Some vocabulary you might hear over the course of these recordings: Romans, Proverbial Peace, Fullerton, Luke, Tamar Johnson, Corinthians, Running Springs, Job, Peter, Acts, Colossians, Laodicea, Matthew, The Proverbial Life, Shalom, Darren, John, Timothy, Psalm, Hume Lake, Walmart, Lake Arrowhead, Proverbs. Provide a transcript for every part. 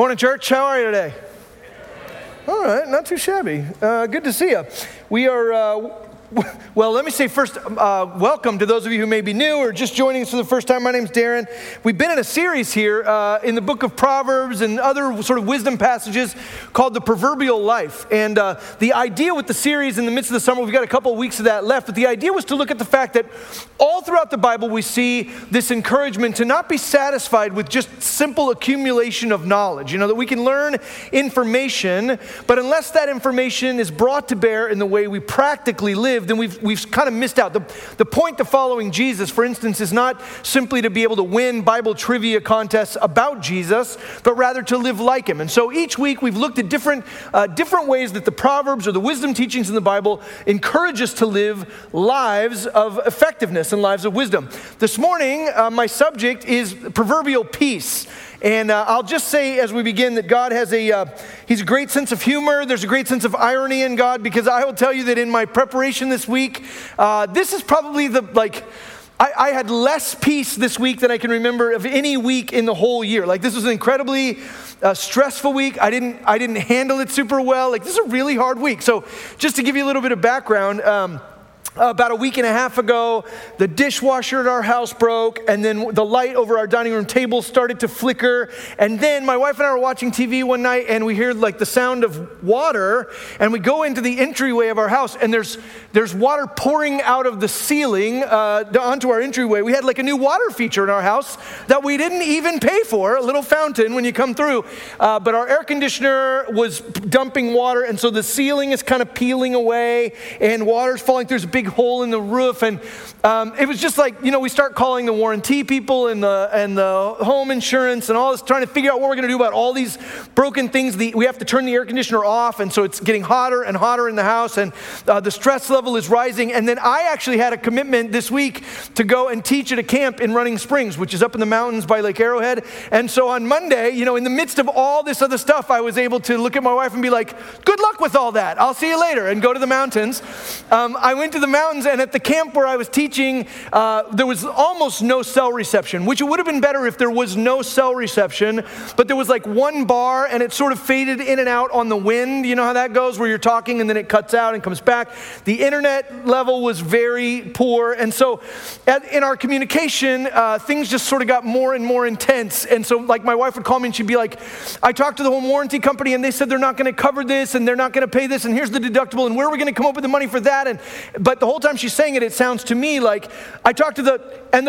Morning, church. How are you today? All right, not too shabby. Good to see you. We are, well, let me say first, welcome to those of you who may be new or just joining us for the first time. My name's Darren. We've been in a series here in the book of Proverbs and other sort of wisdom passages called The Proverbial Life. And the idea with the series in the midst of the summer, we've got a couple of weeks of that left, but the idea was to look at the fact that all throughout the Bible we see this encouragement to not be satisfied with just simple accumulation of knowledge. You know, that we can learn information, but unless that information is brought to bear in the way we practically live, then we've kind of missed out. The point of following Jesus, for instance, is not simply to be able to win Bible trivia contests about Jesus, but rather to live like him. And so each week we've looked at different ways that the Proverbs or the wisdom teachings in the Bible encourage us to live lives of effectiveness and lives of wisdom. This morning, my subject is proverbial peace. And I'll just say as we begin that God has he's a great sense of humor. There's a great sense of irony in God, because I will tell you that in my preparation this week, this is probably I had less peace this week than I can remember of any week in the whole year. Like, this was an incredibly stressful week. I didn't handle it super well. Like, this is a really hard week. So just to give you a little bit of background, about a week and a half ago, the dishwasher at our house broke, and then the light over our dining room table started to flicker, and then my wife and I were watching TV one night, and we hear like the sound of water, and we go into the entryway of our house, and there's water pouring out of the ceiling onto our entryway. We had like a new water feature in our house that we didn't even pay for, a little fountain when you come through, but our air conditioner was dumping water, and so the ceiling is kind of peeling away, and water's falling through. Big hole in the roof, and it was just like, you know, we start calling the warranty people and the home insurance and all this, trying to figure out what we're going to do about all these broken things. We have to turn the air conditioner off, and so it's getting hotter and hotter in the house, and the stress level is rising. And then I actually had a commitment this week to go and teach at a camp in Running Springs, which is up in the mountains by Lake Arrowhead. And so on Monday, you know, in the midst of all this other stuff, I was able to look at my wife and be like, "Good luck with all that. I'll see you later," and go to the mountains. I went to the mountains, and at the camp where I was teaching, there was almost no cell reception, which it would have been better if there was no cell reception, but there was like one bar, and it sort of faded in and out on the wind. You know how that goes, where you're talking and then it cuts out and comes back. The internet level was very poor, and so in our communication, things just sort of got more and more intense. And so like my wife would call me and she'd be like, "I talked to the home warranty company and they said they're not going to cover this, and they're not going to pay this, and here's the deductible, and where are we going to come up with the money for that?" But the whole time she's saying it, it sounds to me like, "I talked to and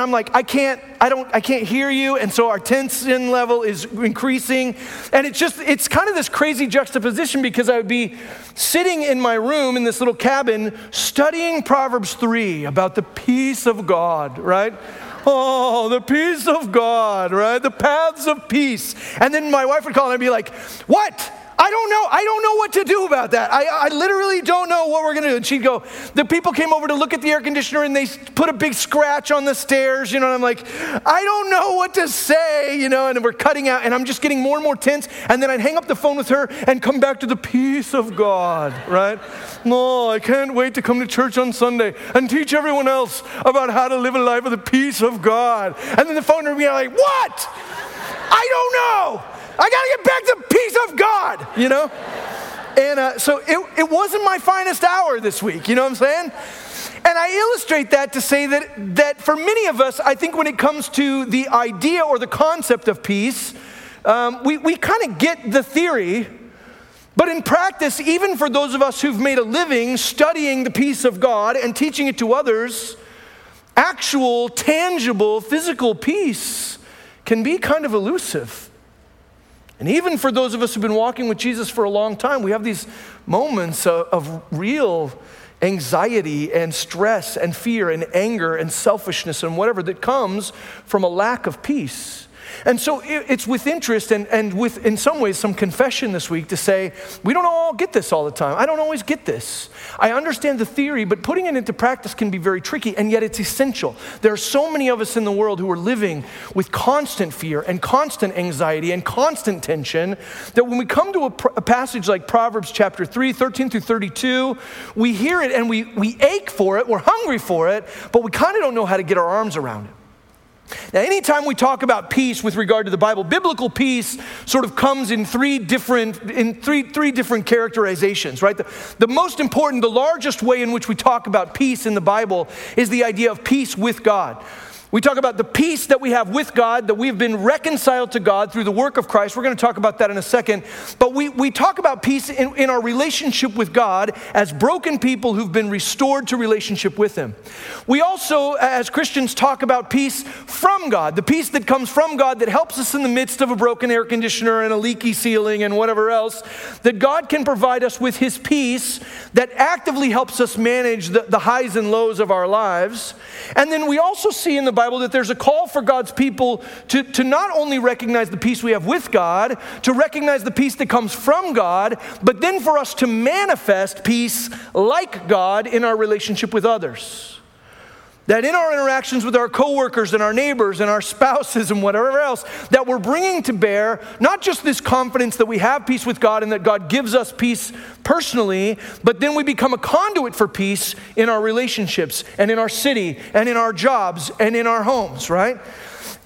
I'm like, I can't hear you," and so our tension level is increasing, and it's kind of this crazy juxtaposition, because I would be sitting in my room in this little cabin studying Proverbs 3 about the peace of God, right? Oh, the peace of God, right? The paths of peace. And then my wife would call and I'd be like, "What? I don't know. I don't know what to do about that. I literally don't know what we're going to do." And she'd go, "The people came over to look at the air conditioner and they put a big scratch on the stairs," you know, and I'm like, "I don't know what to say," you know, and we're cutting out, and I'm just getting more and more tense, and then I'd hang up the phone with her and come back to the peace of God, right? "No, I can't wait to come to church on Sunday and teach everyone else about how to live a life of the peace of God." And then the phone would be like, "What? I don't know. I gotta get back to the peace of God," you know? And so it wasn't my finest hour this week, you know what I'm saying? And I illustrate that to say that for many of us, I think when it comes to the idea or the concept of peace, we kind of get the theory, but in practice, even for those of us who've made a living studying the peace of God and teaching it to others, actual, tangible, physical peace can be kind of elusive. And even for those of us who've been walking with Jesus for a long time, we have these moments of real anxiety and stress and fear and anger and selfishness and whatever that comes from a lack of peace. And so it's with interest and with, in some ways, some confession this week to say, we don't all get this all the time. I don't always get this. I understand the theory, but putting it into practice can be very tricky, and yet it's essential. There are so many of us in the world who are living with constant fear and constant anxiety and constant tension that when we come to a passage like Proverbs chapter 3, 13 through 32, we hear it and we ache for it, we're hungry for it, but we kind of don't know how to get our arms around it. Now, anytime we talk about peace with regard to the Bible, biblical peace sort of comes in three different characterizations, right? The most important, the largest way in which we talk about peace in the Bible is the idea of peace with God. We talk about the peace that we have with God, that we've been reconciled to God through the work of Christ. We're going to talk about that in a second. But we talk about peace in our relationship with God as broken people who've been restored to relationship with Him. We also, as Christians, talk about peace from God, the peace that comes from God that helps us in the midst of a broken air conditioner and a leaky ceiling and whatever else, that God can provide us with His peace that actively helps us manage the highs and lows of our lives. And then we also see in the Bible that there's a call for God's people to not only recognize the peace we have with God, to recognize the peace that comes from God, but then for us to manifest peace like God in our relationship with others. That in our interactions with our coworkers and our neighbors and our spouses and whatever else, that we're bringing to bear not just this confidence that we have peace with God and that God gives us peace personally, but then we become a conduit for peace in our relationships and in our city and in our jobs and in our homes, right?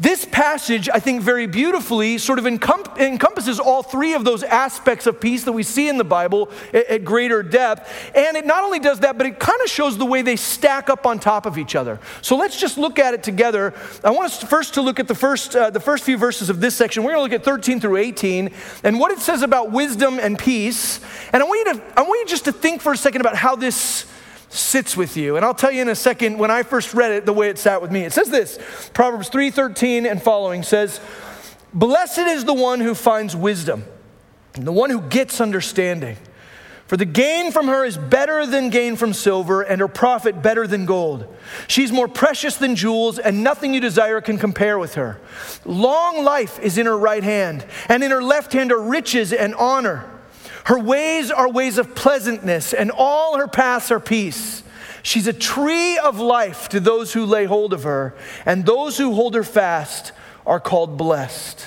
This passage, I think, very beautifully sort of encompasses all three of those aspects of peace that we see in the Bible at greater depth. And it not only does that, but it kind of shows the way they stack up on top of each other. So let's just look at it together. I want us first to look at the first few verses of this section. We're going to look at 13 through 18 and what it says about wisdom and peace. And I want you just to think for a second about how this sits with you. And I'll tell you in a second, when I first read it, the way it sat with me. It says this, Proverbs 3:13 and following says, "Blessed is the one who finds wisdom, and the one who gets understanding. For the gain from her is better than gain from silver, and her profit better than gold. She's more precious than jewels, and nothing you desire can compare with her. Long life is in her right hand, and in her left hand are riches and honor. Her ways are ways of pleasantness, and all her paths are peace. She's a tree of life to those who lay hold of her, and those who hold her fast are called blessed."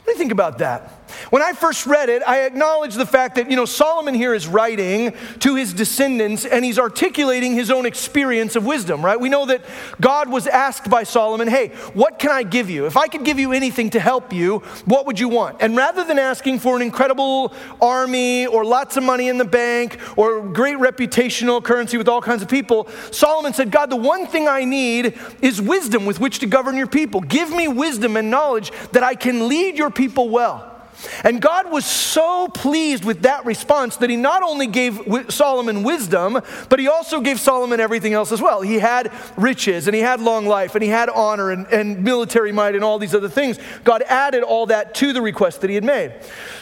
What do you think about that? When I first read it, I acknowledged the fact that, Solomon here is writing to his descendants and he's articulating his own experience of wisdom, right? We know that God was asked by Solomon, hey, what can I give you? If I could give you anything to help you, what would you want? And rather than asking for an incredible army or lots of money in the bank or great reputational currency with all kinds of people, Solomon said, God, the one thing I need is wisdom with which to govern your people. Give me wisdom and knowledge that I can lead your people well. And God was so pleased with that response that he not only gave Solomon wisdom, but he also gave Solomon everything else as well. He had riches, and he had long life, and he had honor, and military might, and all these other things. God added all that to the request that he had made.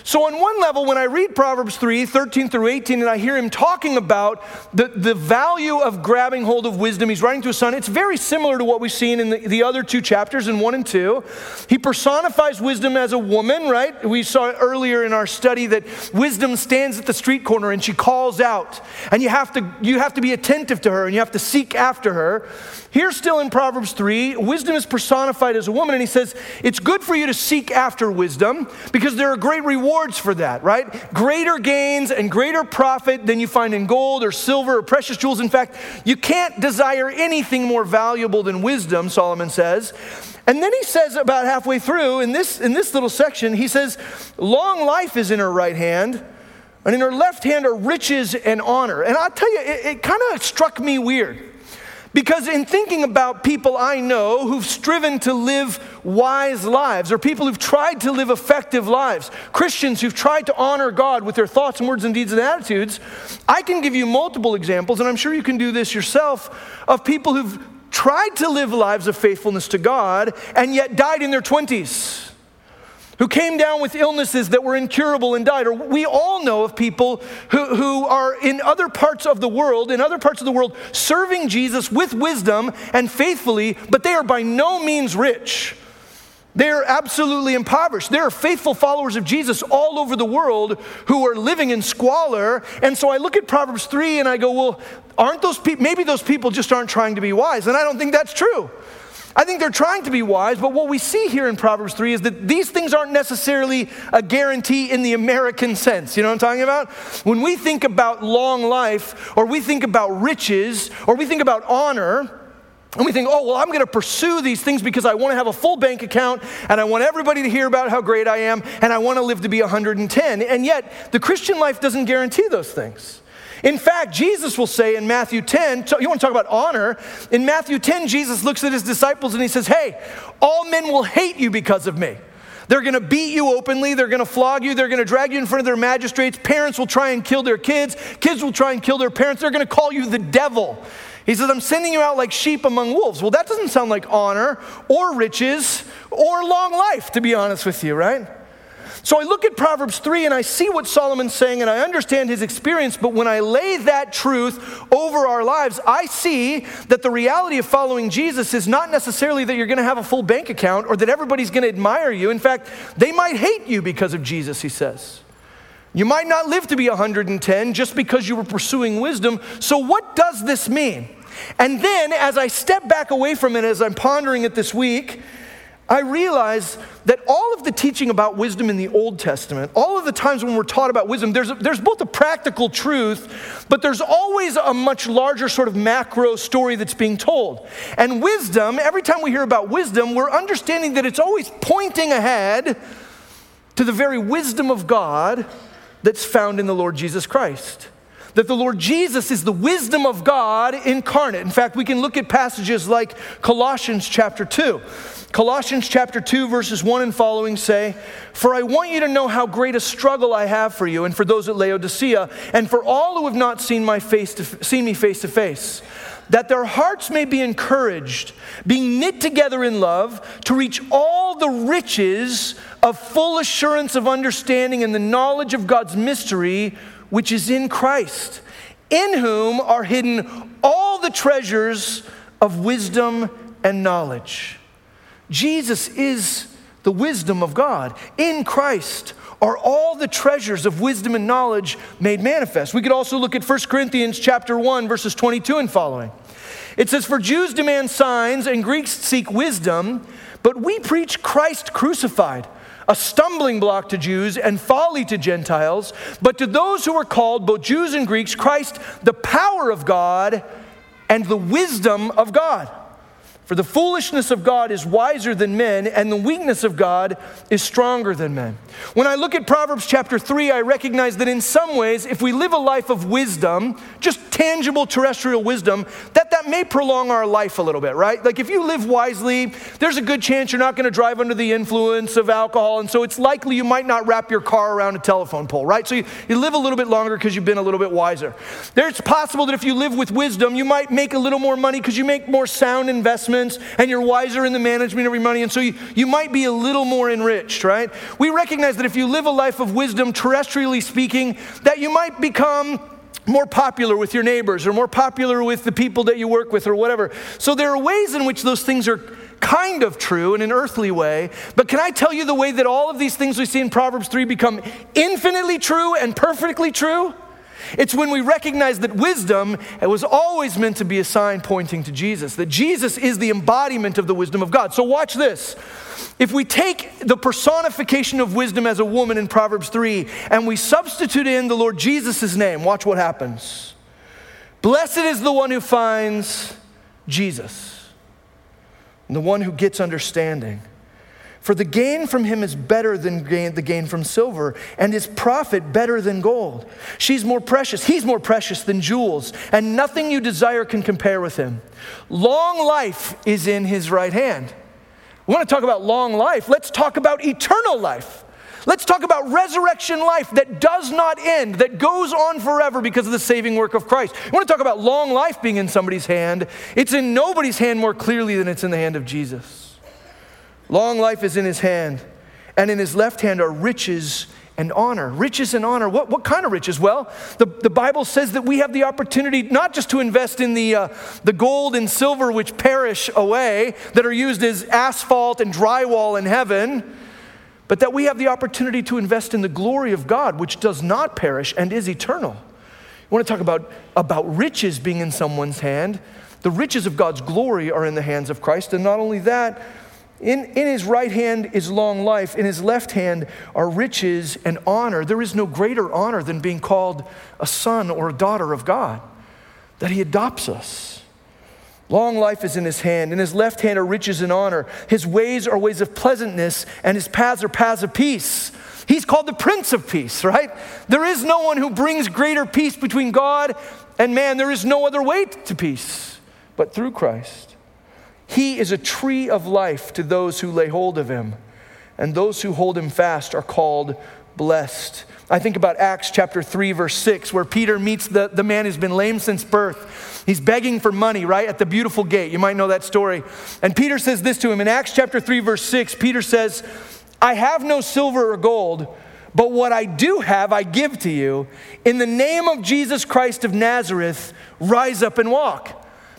So on one level, when I read Proverbs 3:13 through 18, and I hear him talking about the value of grabbing hold of wisdom, he's writing to his son. It's very similar to what we've seen in the other two chapters, in 1 and 2. He personifies wisdom as a woman, right? We saw earlier in our study that wisdom stands at the street corner and she calls out, and you have to be attentive to her and you have to seek after her. Here still in Proverbs 3, wisdom is personified as a woman, and he says, it's good for you to seek after wisdom because there are great rewards for that, right? Greater gains and greater profit than you find in gold or silver or precious jewels. In fact, you can't desire anything more valuable than wisdom, Solomon says. And then he says about halfway through, in this little section, he says, long life is in her right hand, and in her left hand are riches and honor. And I'll tell you, it kind of struck me weird. Because in thinking about people I know who've striven to live wise lives, or people who've tried to live effective lives, Christians who've tried to honor God with their thoughts and words and deeds and attitudes, I can give you multiple examples, and I'm sure you can do this yourself, of people who've tried to live lives of faithfulness to God and yet died in their 20s, who came down with illnesses that were incurable and died. Or we all know of people who are in other parts of the world, serving Jesus with wisdom and faithfully, but they are by no means rich. They are absolutely impoverished. There are faithful followers of Jesus all over the world who are living in squalor. And so I look at Proverbs 3 and I go, well, aren't those people, maybe those people just aren't trying to be wise. And I don't think that's true. I think they're trying to be wise, but what we see here in Proverbs 3 is that these things aren't necessarily a guarantee in the American sense. You know what I'm talking about? When we think about long life, or we think about riches, or we think about honor, And we think, oh, well, I'm going to pursue these things because I want to have a full bank account and I want everybody to hear about how great I am and I want to live to be 110. And yet, the Christian life doesn't guarantee those things. In fact, Jesus will say in Matthew 10, you want to talk about honor, in Matthew 10, Jesus looks at his disciples and he says, hey, all men will hate you because of me. They're going to beat you openly. They're going to flog you. They're going to drag you in front of their magistrates. Parents will try and kill their kids. Kids will try and kill their parents. They're going to call you the devil. He says, I'm sending you out like sheep among wolves. Well, that doesn't sound like honor or riches or long life, to be honest with you, right? So I look at Proverbs 3 and I see what Solomon's saying and I understand his experience, but when I lay that truth over our lives, I see that the reality of following Jesus is not necessarily that you're going to have a full bank account or that everybody's going to admire you. In fact, they might hate you because of Jesus, he says. You might not live to be 110 just because you were pursuing wisdom. So what does this mean? And then as I step back away from it, as I'm pondering it this week, I realize that all of the teaching about wisdom in the Old Testament, all of the times when we're taught about wisdom, there's both a practical truth, but there's always a much larger sort of macro story that's being told. And wisdom, every time we hear about wisdom, we're understanding that it's always pointing ahead to the very wisdom of God that's found in the Lord Jesus Christ. That the Lord Jesus is the wisdom of God incarnate. In fact, we can look at passages like Colossians chapter 2. Colossians chapter 2, verses 1 and following say, for I want you to know how great a struggle I have for you and for those at Laodicea and for all who have not seen me face to face, that their hearts may be encouraged, being knit together in love, to reach all the riches of full assurance of understanding and the knowledge of God's mystery, which is in Christ, in whom are hidden all the treasures of wisdom and knowledge. Jesus is the wisdom of God. In Christ are all the treasures of wisdom and knowledge made manifest. We could also look at 1 Corinthians chapter 1, verses 22 and following. It says, for Jews demand signs and Greeks seek wisdom, but we preach Christ crucified, a stumbling block to Jews and folly to Gentiles, but to those who are called, both Jews and Greeks, Christ, the power of God and the wisdom of God. For the foolishness of God is wiser than men, and the weakness of God is stronger than men. When I look at Proverbs chapter 3, I recognize that in some ways, if we live a life of wisdom, just tangible terrestrial wisdom, that may prolong our life a little bit, right? Like if you live wisely, there's a good chance you're not going to drive under the influence of alcohol, and so it's likely you might not wrap your car around a telephone pole, right? So you live a little bit longer because you've been a little bit wiser. It's possible that if you live with wisdom, you might make a little more money because you make more sound investments, and you're wiser in the management of your money, and so you might be a little more enriched, right? We recognize that if you live a life of wisdom, terrestrially speaking, that you might become more popular with your neighbors or more popular with the people that you work with or whatever. So there are ways in which those things are kind of true in an earthly way, but can I tell you the way that all of these things we see in Proverbs 3 become infinitely true and perfectly true? It's when we recognize that wisdom was always meant to be a sign pointing to Jesus, that Jesus is the embodiment of the wisdom of God. So watch this. If we take the personification of wisdom as a woman in Proverbs 3 and we substitute in the Lord Jesus' name, watch what happens. Blessed is the one who finds Jesus and the one who gets understanding. For the gain from him is better than the gain from silver, and his profit better than gold. She's more precious. He's more precious than jewels, and nothing you desire can compare with him. Long life is in his right hand. We want to talk about long life. Let's talk about eternal life. Let's talk about resurrection life that does not end, that goes on forever because of the saving work of Christ. We want to talk about long life being in somebody's hand. It's in nobody's hand more clearly than it's in the hand of Jesus. Long life is in his hand, and in his left hand are riches and honor. Riches and honor. What kind of riches? Well, the Bible says that we have the opportunity not just to invest in the gold and silver which perish away, that are used as asphalt and drywall in heaven, but that we have the opportunity to invest in the glory of God, which does not perish and is eternal. You want to talk about riches being in someone's hand? The riches of God's glory are in the hands of Christ, and not only that, in his right hand is long life. In his left hand are riches and honor. There is no greater honor than being called a son or a daughter of God, that he adopts us. Long life is in his hand. In his left hand are riches and honor. His ways are ways of pleasantness, and his paths are paths of peace. He's called the Prince of Peace, right? There is no one who brings greater peace between God and man. There is no other way to peace but through Christ. He is a tree of life to those who lay hold of him, and those who hold him fast are called blessed. I think about Acts chapter 3, verse 6, where Peter meets the man who's been lame since birth. He's begging for money, right, at the beautiful gate. You might know that story. And Peter says this to him. In Acts chapter 3, verse 6, Peter says, "I have no silver or gold, but what I do have I give to you. In the name of Jesus Christ of Nazareth, rise up and walk."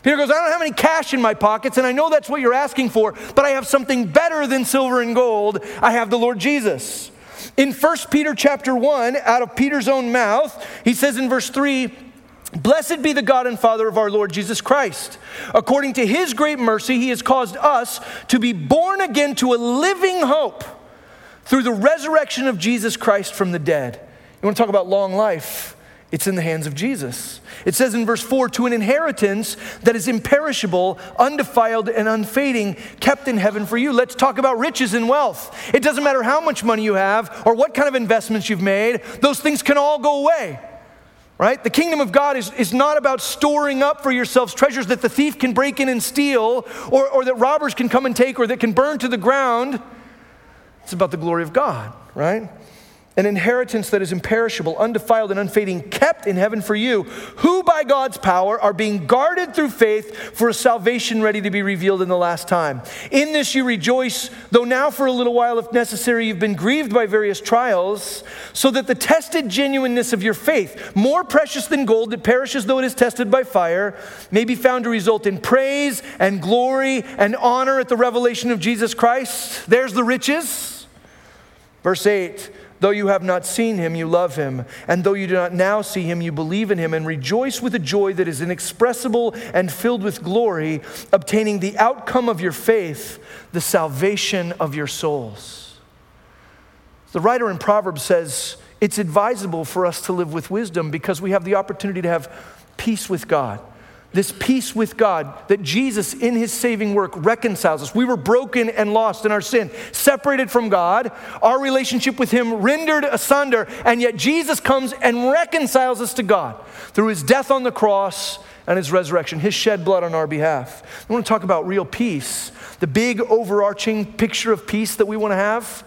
Peter goes, "I don't have any cash in my pockets, and I know that's what you're asking for, but I have something better than silver and gold. I have the Lord Jesus." In 1 Peter chapter 1, out of Peter's own mouth, he says in verse 3, "Blessed be the God and Father of our Lord Jesus Christ. According to his great mercy, he has caused us to be born again to a living hope through the resurrection of Jesus Christ from the dead." You want to talk about long life? It's in the hands of Jesus. It says in verse 4, "To an inheritance that is imperishable, undefiled, and unfading, kept in heaven for you." Let's talk about riches and wealth. It doesn't matter how much money you have or what kind of investments you've made. Those things can all go away, right? The kingdom of God is not about storing up for yourselves treasures that the thief can break in and steal, or that robbers can come and take, or that can burn to the ground. It's about the glory of God, right? "An inheritance that is imperishable, undefiled, and unfading, kept in heaven for you, who by God's power are being guarded through faith for a salvation ready to be revealed in the last time. In this you rejoice, though now for a little while, if necessary, you've been grieved by various trials, so that the tested genuineness of your faith, more precious than gold that perishes though it is tested by fire, may be found to result in praise and glory and honor at the revelation of Jesus Christ." There's the riches. Verse 8, "Though you have not seen him, you love him. And though you do not now see him, you believe in him and rejoice with a joy that is inexpressible and filled with glory, obtaining the outcome of your faith, the salvation of your souls." The writer in Proverbs says it's advisable for us to live with wisdom because we have the opportunity to have peace with God. This peace with God that Jesus in his saving work reconciles us. We were broken and lost in our sin, separated from God, our relationship with him rendered asunder, and yet Jesus comes and reconciles us to God through his death on the cross and his resurrection, his shed blood on our behalf. I want to talk about real peace. The big overarching picture of peace that we want to have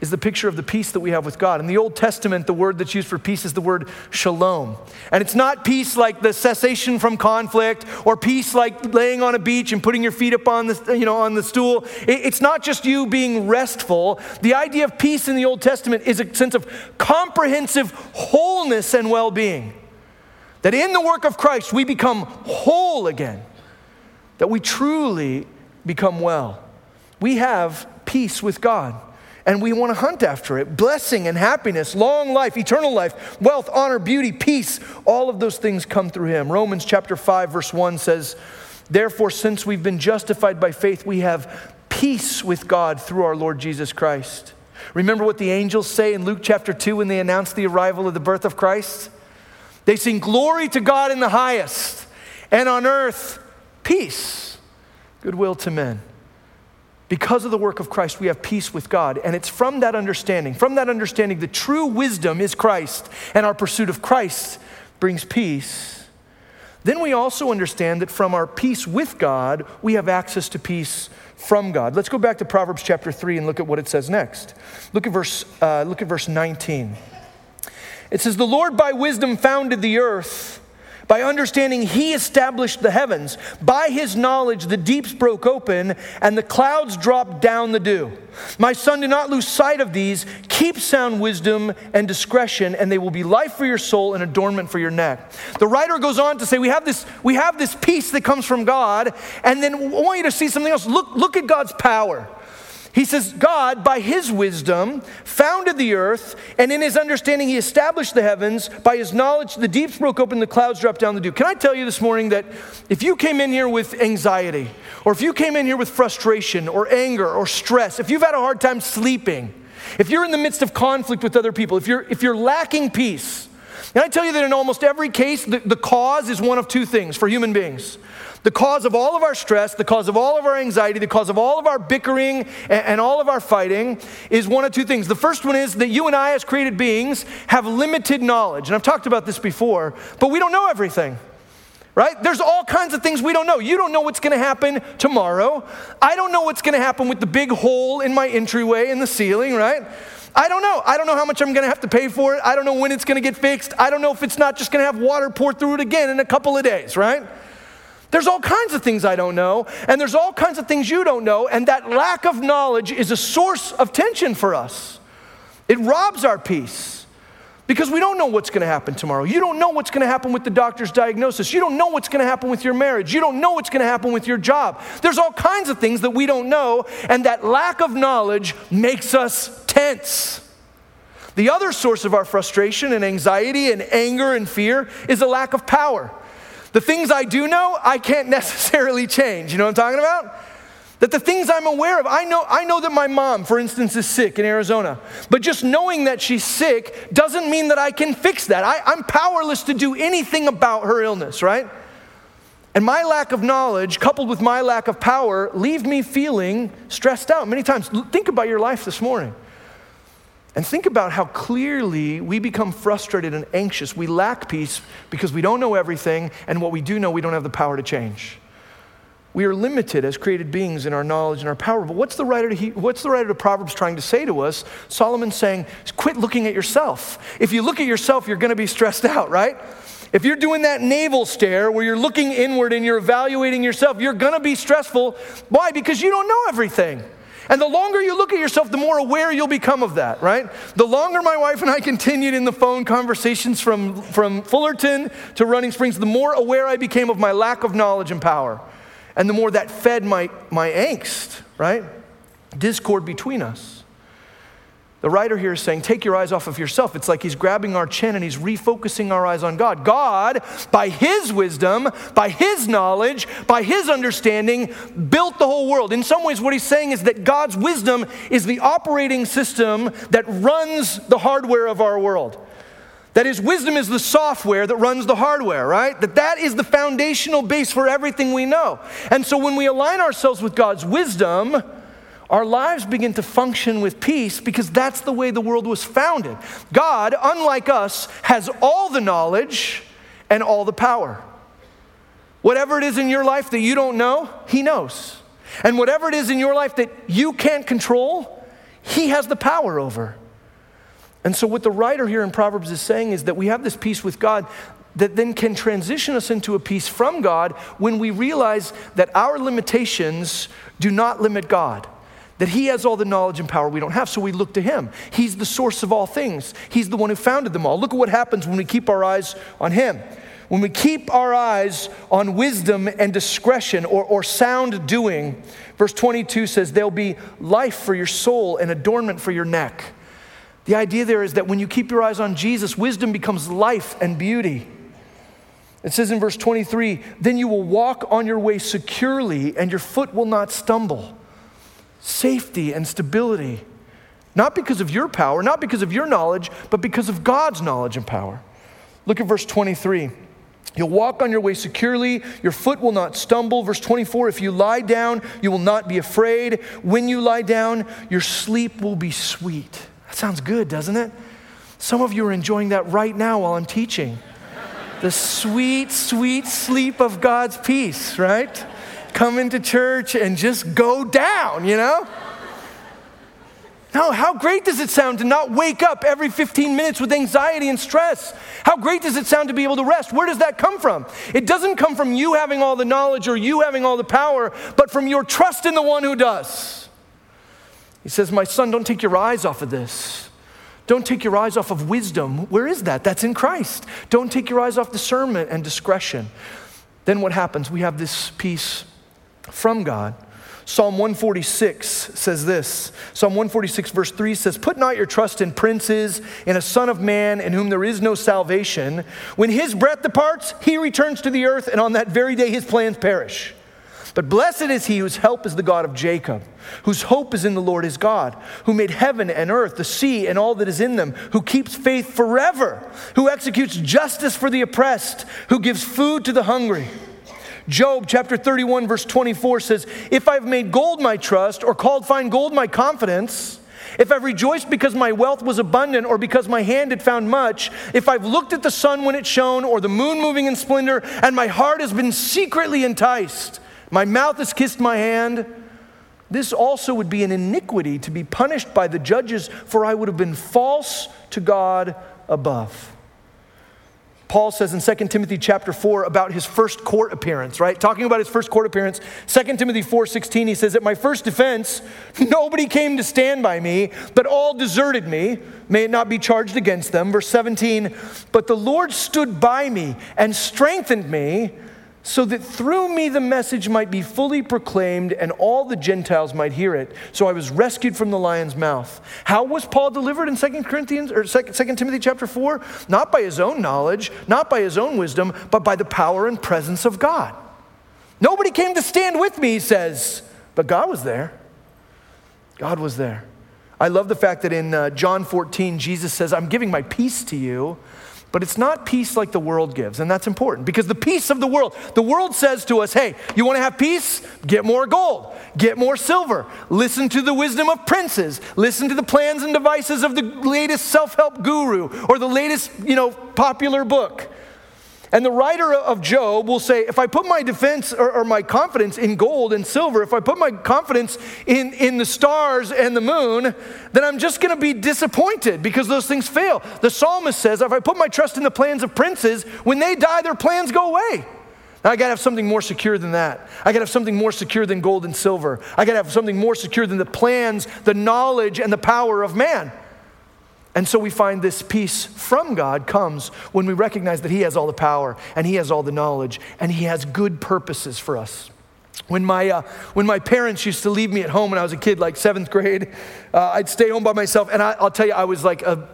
is the picture of the peace that we have with God. In the Old Testament, the word that's used for peace is the word shalom. And it's not peace like the cessation from conflict or peace like laying on a beach and putting your feet up on the, on the stool. It's not just you being restful. The idea of peace in the Old Testament is a sense of comprehensive wholeness and well-being. That in the work of Christ, we become whole again. That we truly become well. We have peace with God. And we want to hunt after it. Blessing and happiness, long life, eternal life, wealth, honor, beauty, peace. All of those things come through him. Romans chapter 5, verse 1 says, "Therefore, since we've been justified by faith, we have peace with God through our Lord Jesus Christ." Remember what the angels say in Luke chapter 2 when they announce the arrival of the birth of Christ? They sing, "Glory to God in the highest, and on earth, peace, goodwill to men." Because of the work of Christ, we have peace with God. And it's from that understanding. From that understanding, the true wisdom is Christ. And our pursuit of Christ brings peace. Then we also understand that from our peace with God, we have access to peace from God. Let's go back to Proverbs chapter 3 and look at what it says next. Look at verse 19. It says, "The Lord by wisdom founded the earth. By understanding, he established the heavens. By his knowledge, the deeps broke open, and the clouds dropped down the dew. My son, do not lose sight of these. Keep sound wisdom and discretion, and they will be life for your soul and adornment for your neck." The writer goes on to say, we have this peace that comes from God, and then I want you to see something else. Look at God's power. He says, God, by his wisdom, founded the earth, and in his understanding, he established the heavens. By his knowledge, the deeps broke open, the clouds dropped down the dew. Can I tell you this morning that if you came in here with anxiety, or if you came in here with frustration, or anger, or stress, if you've had a hard time sleeping, if you're in the midst of conflict with other people, if you're lacking peace, And I tell you that in almost every case, the cause is one of two things for human beings. The cause of all of our stress, the cause of all of our anxiety, the cause of all of our bickering and all of our fighting is one of two things. The first one is that you and I as created beings have limited knowledge. And I've talked about this before, but we don't know everything. Right? There's all kinds of things we don't know. You don't know what's going to happen tomorrow. I don't know what's going to happen with the big hole in my entryway in the ceiling, right? I don't know. I don't know how much I'm going to have to pay for it. I don't know when it's going to get fixed. I don't know if it's not just going to have water pour through it again in a couple of days, right? There's all kinds of things I don't know, and there's all kinds of things you don't know, and that lack of knowledge is a source of tension for us. It robs our peace. Because we don't know what's going to happen tomorrow. You don't know what's going to happen with the doctor's diagnosis. You don't know what's going to happen with your marriage. You don't know what's going to happen with your job. There's all kinds of things that we don't know, and that lack of knowledge makes us tense. The other source of our frustration and anxiety and anger and fear is a lack of power. The things I do know, I can't necessarily change. You know what I'm talking about? That the things I'm aware of, I know that my mom, for instance, is sick in Arizona. But just knowing that she's sick doesn't mean that I can fix that. I'm powerless to do anything about her illness, right? And my lack of knowledge, coupled with my lack of power, leave me feeling stressed out. Many times, think about your life this morning. And think about how clearly we become frustrated and anxious. We lack peace because we don't know everything, and what we do know, we don't have the power to change. We are limited as created beings in our knowledge and our power. But what's the writer to Proverbs trying to say to us? Solomon's saying, quit looking at yourself. If you look at yourself, you're going to be stressed out, right? If you're doing that navel stare where you're looking inward and you're evaluating yourself, you're going to be stressful. Why? Because you don't know everything. And the longer you look at yourself, the more aware you'll become of that, right? The longer my wife and I continued in the phone conversations from Fullerton to Running Springs, the more aware I became of my lack of knowledge and power. And the more that fed my angst, right? Discord between us. The writer here is saying, take your eyes off of yourself. It's like he's grabbing our chin and he's refocusing our eyes on God. God, by his wisdom, by his knowledge, by his understanding, built the whole world. In some ways, what he's saying is that God's wisdom is the operating system that runs the hardware of our world. That his wisdom is the software that runs the hardware, right? That is the foundational base for everything we know. And so when we align ourselves with God's wisdom, our lives begin to function with peace because that's the way the world was founded. God, unlike us, has all the knowledge and all the power. Whatever it is in your life that you don't know, he knows. And whatever it is in your life that you can't control, he has the power over. And so what the writer here in Proverbs is saying is that we have this peace with God that then can transition us into a peace from God when we realize that our limitations do not limit God, that he has all the knowledge and power we don't have, so we look to him. He's the source of all things. He's the one who founded them all. Look at what happens when we keep our eyes on him. When we keep our eyes on wisdom and discretion or sound doing, verse 22 says, there'll be life for your soul and adornment for your neck. The idea there is that when you keep your eyes on Jesus, wisdom becomes life and beauty. It says in verse 23, then you will walk on your way securely and your foot will not stumble. Safety and stability, not because of your power, not because of your knowledge, but because of God's knowledge and power. Look at verse 23. You'll walk on your way securely. Your foot will not stumble. Verse 24, if you lie down, you will not be afraid. When you lie down, your sleep will be sweet. That sounds good, doesn't it? Some of you are enjoying that right now while I'm teaching. The sweet, sweet sleep of God's peace, right? Come into church and just go down, you know? No, how great does it sound to not wake up every 15 minutes with anxiety and stress? How great does it sound to be able to rest? Where does that come from? It doesn't come from you having all the knowledge or you having all the power, but from your trust in the one who does. He says, my son, don't take your eyes off of this. Don't take your eyes off of wisdom. Where is that? That's in Christ. Don't take your eyes off discernment and discretion. Then what happens? We have this peace from God. Psalm 146 says this. Psalm 146 verse 3 says, put not your trust in princes, in a son of man in whom there is no salvation. When his breath departs, he returns to the earth, and on that very day his plans perish. But blessed is he whose help is the God of Jacob, whose hope is in the Lord his God, who made heaven and earth, the sea, and all that is in them, who keeps faith forever, who executes justice for the oppressed, who gives food to the hungry. Job chapter 31, verse 24 says, if I've made gold my trust, or called fine gold my confidence, if I've rejoiced because my wealth was abundant, or because my hand had found much, if I've looked at the sun when it shone, or the moon moving in splendor, and my heart has been secretly enticed, my mouth has kissed my hand, this also would be an iniquity to be punished by the judges, for I would have been false to God above. Paul says in 2 Timothy chapter 4 about his first court appearance, right? Talking about his first court appearance, 2 Timothy 4:16, he says, at my first defense, nobody came to stand by me, but all deserted me. May it not be charged against them. Verse 17, but the Lord stood by me and strengthened me so that through me the message might be fully proclaimed and all the Gentiles might hear it. So I was rescued from the lion's mouth. How was Paul delivered in 2 Timothy chapter 4? Not by his own knowledge, not by his own wisdom, but by the power and presence of God. Nobody came to stand with me, he says, but God was there. God was there. I love the fact that in John 14, Jesus says, I'm giving my peace to you. But it's not peace like the world gives, and that's important because the peace of the world says to us, hey, you want to have peace? Get more gold, get more silver, listen to the wisdom of princes, listen to the plans and devices of the latest self-help guru or the latest, popular book. And the writer of Job will say, if I put my defense or my confidence in gold and silver, if I put my confidence in the stars and the moon, then I'm just going to be disappointed because those things fail. The psalmist says, if I put my trust in the plans of princes, when they die, their plans go away. Now, I got to have something more secure than that. I got to have something more secure than gold and silver. I got to have something more secure than the plans, the knowledge, and the power of man. And so we find this peace from God comes when we recognize that he has all the power and he has all the knowledge and he has good purposes for us. When my parents used to leave me at home when I was a kid, like seventh grade, I'd stay home by myself. And I'll tell you, I was like a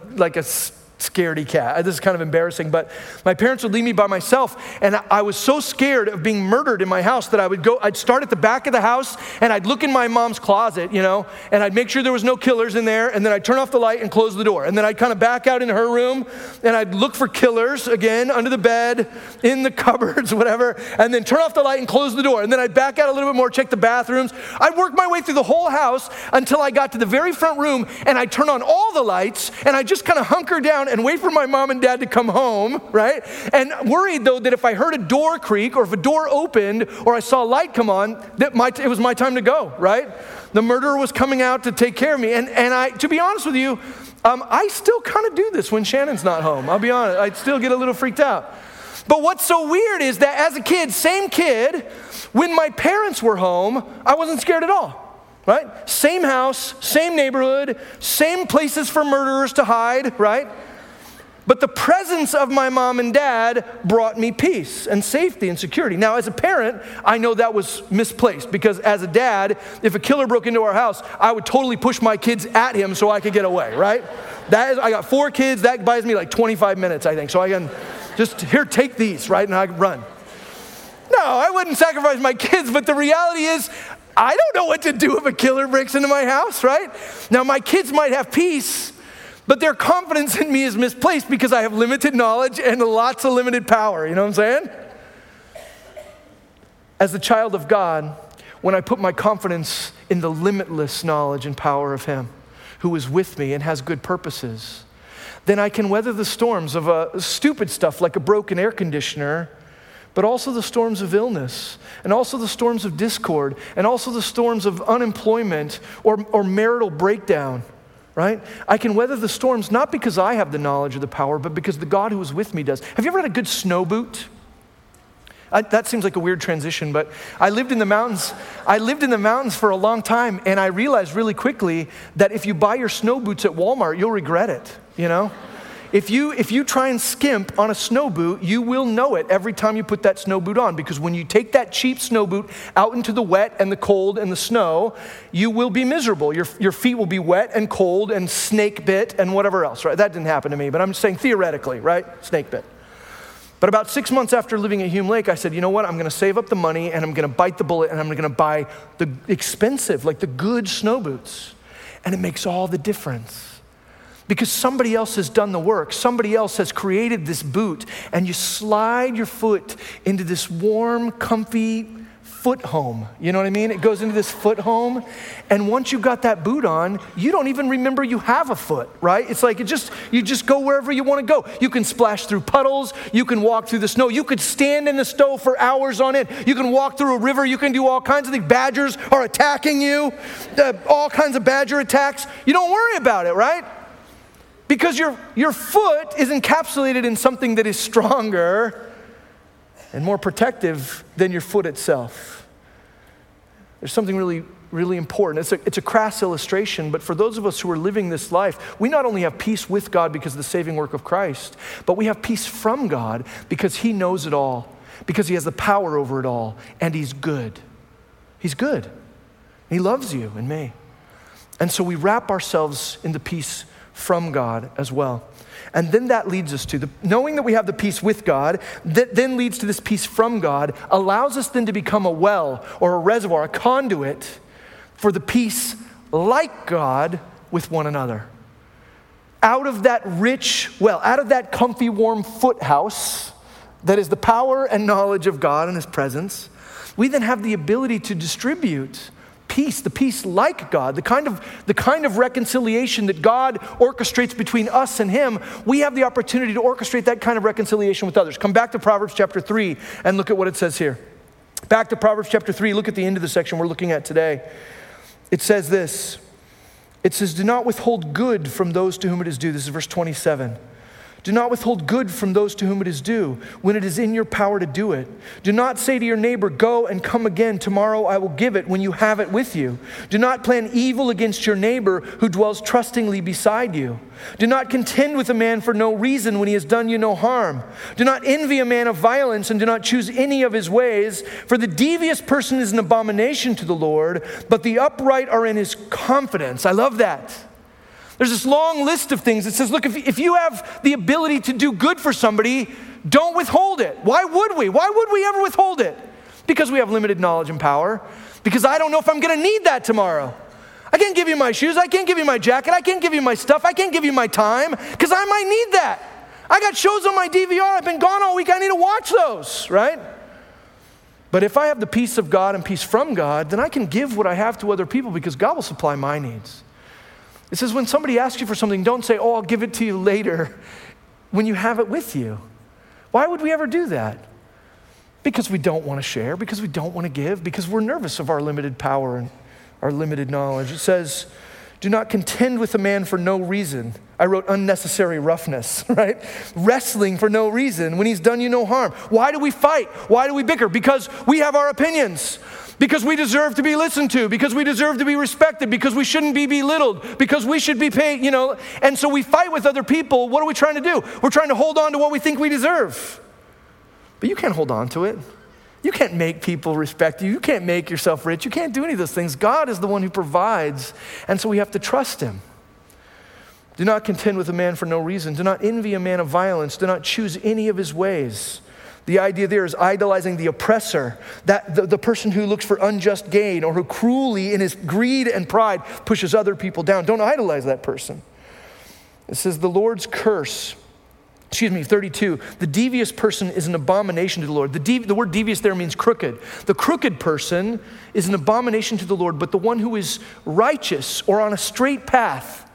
scaredy cat. This is kind of embarrassing, but my parents would leave me by myself, and I was so scared of being murdered in my house that I'd start at the back of the house, and I'd look in my mom's closet, and I'd make sure there was no killers in there, and then I'd turn off the light and close the door, and then I'd kind of back out into her room, and I'd look for killers, again, under the bed, in the cupboards, whatever, and then turn off the light and close the door, and then I'd back out a little bit more, check the bathrooms. I'd work my way through the whole house until I got to the very front room, and I'd turn on all the lights, and I'd just kind of hunker down and wait for my mom and dad to come home, right? And worried, though, that if I heard a door creak or if a door opened or I saw a light come on, that it was my time to go, right? The murderer was coming out to take care of me. And I, to be honest with you, I still kind of do this when Shannon's not home. I'll be honest. I still get a little freaked out. But what's so weird is that as a kid, same kid, when my parents were home, I wasn't scared at all. Right? Same house, same neighborhood, same places for murderers to hide, right? But the presence of my mom and dad brought me peace and safety and security. Now, as a parent, I know that was misplaced because as a dad, if a killer broke into our house, I would totally push my kids at him so I could get away, right? I got 4 kids. That buys me like 25 minutes, I think. So I can just, here, take these, right? And I can run. No, I wouldn't sacrifice my kids, but the reality is, I don't know what to do if a killer breaks into my house, right? Now, my kids might have peace, but their confidence in me is misplaced because I have limited knowledge and lots of limited power. You know what I'm saying? As the child of God, when I put my confidence in the limitless knowledge and power of Him who is with me and has good purposes, then I can weather the storms of stupid stuff like a broken air conditioner, but also the storms of illness, and also the storms of discord, and also the storms of unemployment or marital breakdown, right? I can weather the storms not because I have the knowledge or the power, but because the God who is with me does. Have you ever had a good snow boot? That seems like a weird transition, but I lived in the mountains. I lived in the mountains for a long time, and I realized really quickly that if you buy your snow boots at Walmart, you'll regret it, If you try and skimp on a snow boot, you will know it every time you put that snow boot on, because when you take that cheap snow boot out into the wet and the cold and the snow, you will be miserable. Your feet will be wet and cold and snake bit and whatever else, right? That didn't happen to me, but I'm just saying theoretically, right? Snake bit. But about 6 months after living at Hume Lake, I said, you know what? I'm going to save up the money and I'm going to bite the bullet and I'm going to buy the expensive, like the good snow boots. And it makes all the difference because somebody else has done the work. Somebody else has created this boot and you slide your foot into this warm, comfy foot home. You know what I mean? It goes into this foot home. And once you've got that boot on, you don't even remember you have a foot, right? It's like you just go wherever you want to go. You can splash through puddles. You can walk through the snow. You could stand in the snow for hours on end. You can walk through a river. You can do all kinds of things. Badgers are attacking you. All kinds of badger attacks. You don't worry about it, right? Because your foot is encapsulated in something that is stronger and more protective than your foot itself. There's something really, really important. It's a crass illustration, but for those of us who are living this life, we not only have peace with God because of the saving work of Christ, but we have peace from God because he knows it all, because he has the power over it all, and he's good. He's good. He loves you and me. And so we wrap ourselves in the peace from God as well. And then that leads us to, knowing that we have the peace with God, that then leads to this peace from God, allows us then to become a well or a reservoir, a conduit for the peace like God with one another. Out of that rich well, out of that comfy, warm foot house that is the power and knowledge of God and his presence, we then have the ability to distribute peace, the peace like God, the kind of reconciliation that God orchestrates between us and him. We have the opportunity to orchestrate that kind of reconciliation with others. Come back to Proverbs chapter 3 and look at what it says here. Back to Proverbs chapter 3, look at the end of the section we're looking at today. It says this. It says, do not withhold good from those to whom it is due. This is verse 27. Do not withhold good from those to whom it is due, when it is in your power to do it. Do not say to your neighbor, go and come again, tomorrow I will give it, when you have it with you. Do not plan evil against your neighbor who dwells trustingly beside you. Do not contend with a man for no reason when he has done you no harm. Do not envy a man of violence, and do not choose any of his ways, for the devious person is an abomination to the Lord, but the upright are in his confidence. I love that. There's this long list of things that says, look, if you have the ability to do good for somebody, don't withhold it. Why would we? Why would we ever withhold it? Because we have limited knowledge and power. Because I don't know if I'm going to need that tomorrow. I can't give you my shoes. I can't give you my jacket. I can't give you my stuff. I can't give you my time because I might need that. I got shows on my DVR. I've been gone all week. I need to watch those, right? But if I have the peace of God and peace from God, then I can give what I have to other people because God will supply my needs. It says when somebody asks you for something, don't say, oh, I'll give it to you later when you have it with you. Why would we ever do that? Because we don't want to share, because we don't want to give, because we're nervous of our limited power and our limited knowledge. It says, do not contend with a man for no reason. I wrote unnecessary roughness, right? Wrestling for no reason when he's done you no harm. Why do we fight? Why do we bicker? Because we have our opinions. Because we deserve to be listened to, because we deserve to be respected, because we shouldn't be belittled, because we should be paid, you know. And so we fight with other people. What are we trying to do? We're trying to hold on to what we think we deserve. But you can't hold on to it. You can't make people respect you. You can't make yourself rich. You can't do any of those things. God is the one who provides, and so we have to trust him. Do not contend with a man for no reason. Do not envy a man of violence. Do not choose any of his ways. The idea there is idolizing the oppressor, that the person who looks for unjust gain or who cruelly in his greed and pride pushes other people down. Don't idolize that person. It says the Lord's curse, 32, the devious person is an abomination to the Lord. The word devious there means crooked. The crooked person is an abomination to the Lord, but the one who is righteous or on a straight path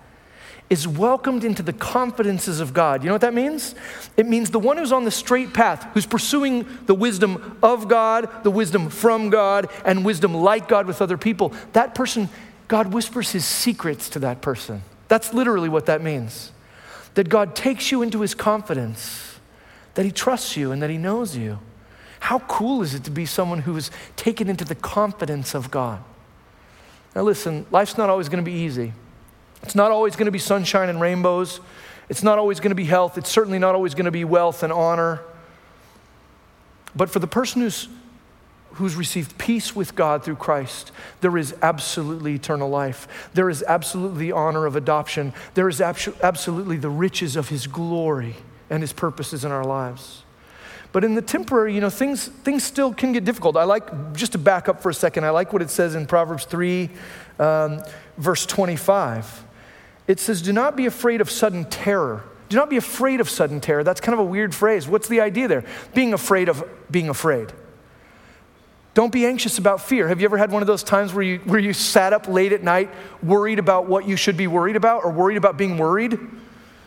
is welcomed into the confidences of God. You know what that means? It means the one who's on the straight path, who's pursuing the wisdom of God, the wisdom from God, and wisdom like God with other people. That person, God whispers his secrets to that person. That's literally what that means. That God takes you into his confidence, that he trusts you and that he knows you. How cool is it to be someone who is taken into the confidence of God? Now listen, life's not always going to be easy. It's not always going to be sunshine and rainbows. It's not always going to be health. It's certainly not always going to be wealth and honor. But for the person who's received peace with God through Christ, there is absolutely eternal life. There is absolutely the honor of adoption. There is absolutely the riches of his glory and his purposes in our lives. But in the temporary, things still can get difficult. Just to back up for a second, I like what it says in Proverbs 3, verse 25. It says, do not be afraid of sudden terror. Do not be afraid of sudden terror. That's kind of a weird phrase. What's the idea there? Being afraid of being afraid. Don't be anxious about fear. Have you ever had one of those times where you sat up late at night worried about what you should be worried about or worried about being worried?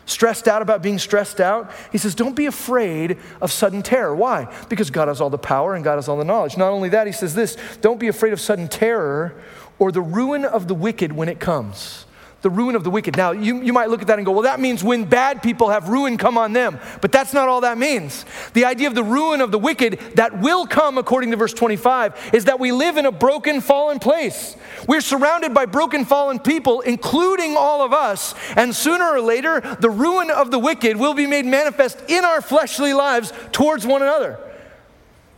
Stressed out about being stressed out? He says, don't be afraid of sudden terror. Why? Because God has all the power and God has all the knowledge. Not only that, he says this, don't be afraid of sudden terror or the ruin of the wicked when it comes. The ruin of the wicked. Now, you might look at that and go, well, that means when bad people have ruin come on them. But that's not all that means. The idea of the ruin of the wicked that will come, according to verse 25, is that we live in a broken, fallen place. We're surrounded by broken, fallen people, including all of us. And sooner or later, the ruin of the wicked will be made manifest in our fleshly lives towards one another.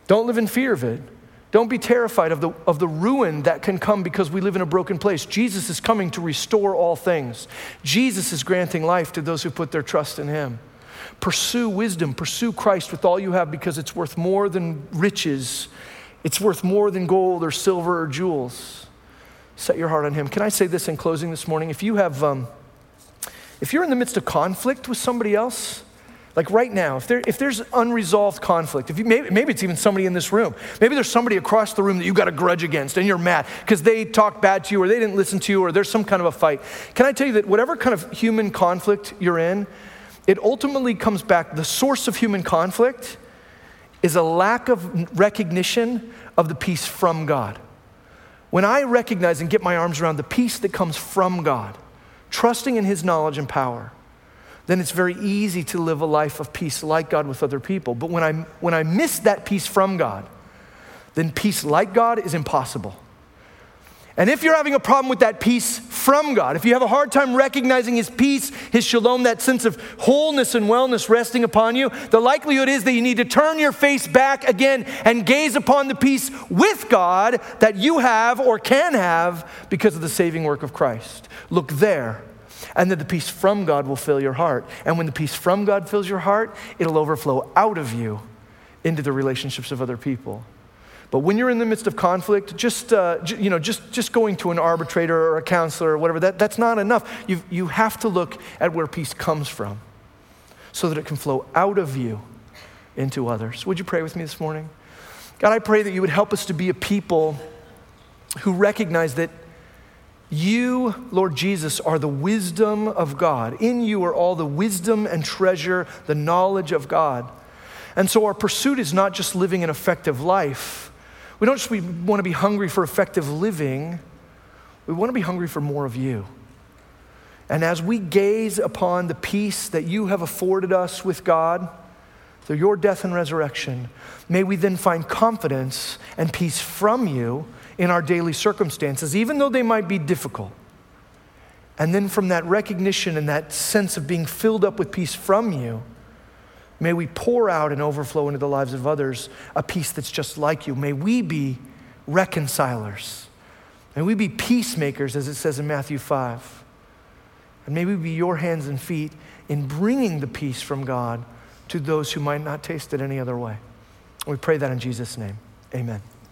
Don't live in fear of it. Don't be terrified of the ruin that can come because we live in a broken place. Jesus is coming to restore all things. Jesus is granting life to those who put their trust in him. Pursue wisdom. Pursue Christ with all you have because it's worth more than riches. It's worth more than gold or silver or jewels. Set your heart on him. Can I say this in closing this morning? If you have, if you're in the midst of conflict with somebody else, like right now, if there's unresolved conflict, maybe it's even somebody in this room. Maybe there's somebody across the room that you've got a grudge against and you're mad because they talked bad to you or they didn't listen to you or there's some kind of a fight. Can I tell you that whatever kind of human conflict you're in, it ultimately comes back, the source of human conflict is a lack of recognition of the peace from God. When I recognize and get my arms around the peace that comes from God, trusting in his knowledge and power, then it's very easy to live a life of peace like God with other people. But when I miss that peace from God, then peace like God is impossible. And if you're having a problem with that peace from God, if you have a hard time recognizing his peace, his shalom, that sense of wholeness and wellness resting upon you, the likelihood is that you need to turn your face back again and gaze upon the peace with God that you have or can have because of the saving work of Christ. Look there. And then the peace from God will fill your heart. And when the peace from God fills your heart, it'll overflow out of you into the relationships of other people. But when you're in the midst of conflict, just going to an arbitrator or a counselor or whatever, that's not enough. You have to look at where peace comes from so that it can flow out of you into others. Would you pray with me this morning? God, I pray that you would help us to be a people who recognize that you, Lord Jesus, are the wisdom of God. In you are all the wisdom and treasure, the knowledge of God. And so our pursuit is not just living an effective life. We don't just want to be hungry for effective living. We want to be hungry for more of you. And as we gaze upon the peace that you have afforded us with God through your death and resurrection, may we then find confidence and peace from you in our daily circumstances, even though they might be difficult. And then from that recognition and that sense of being filled up with peace from you, may we pour out and overflow into the lives of others a peace that's just like you. May we be reconcilers. May we be peacemakers, as it says in Matthew 5. And may we be your hands and feet in bringing the peace from God to those who might not taste it any other way. We pray that in Jesus' name. Amen.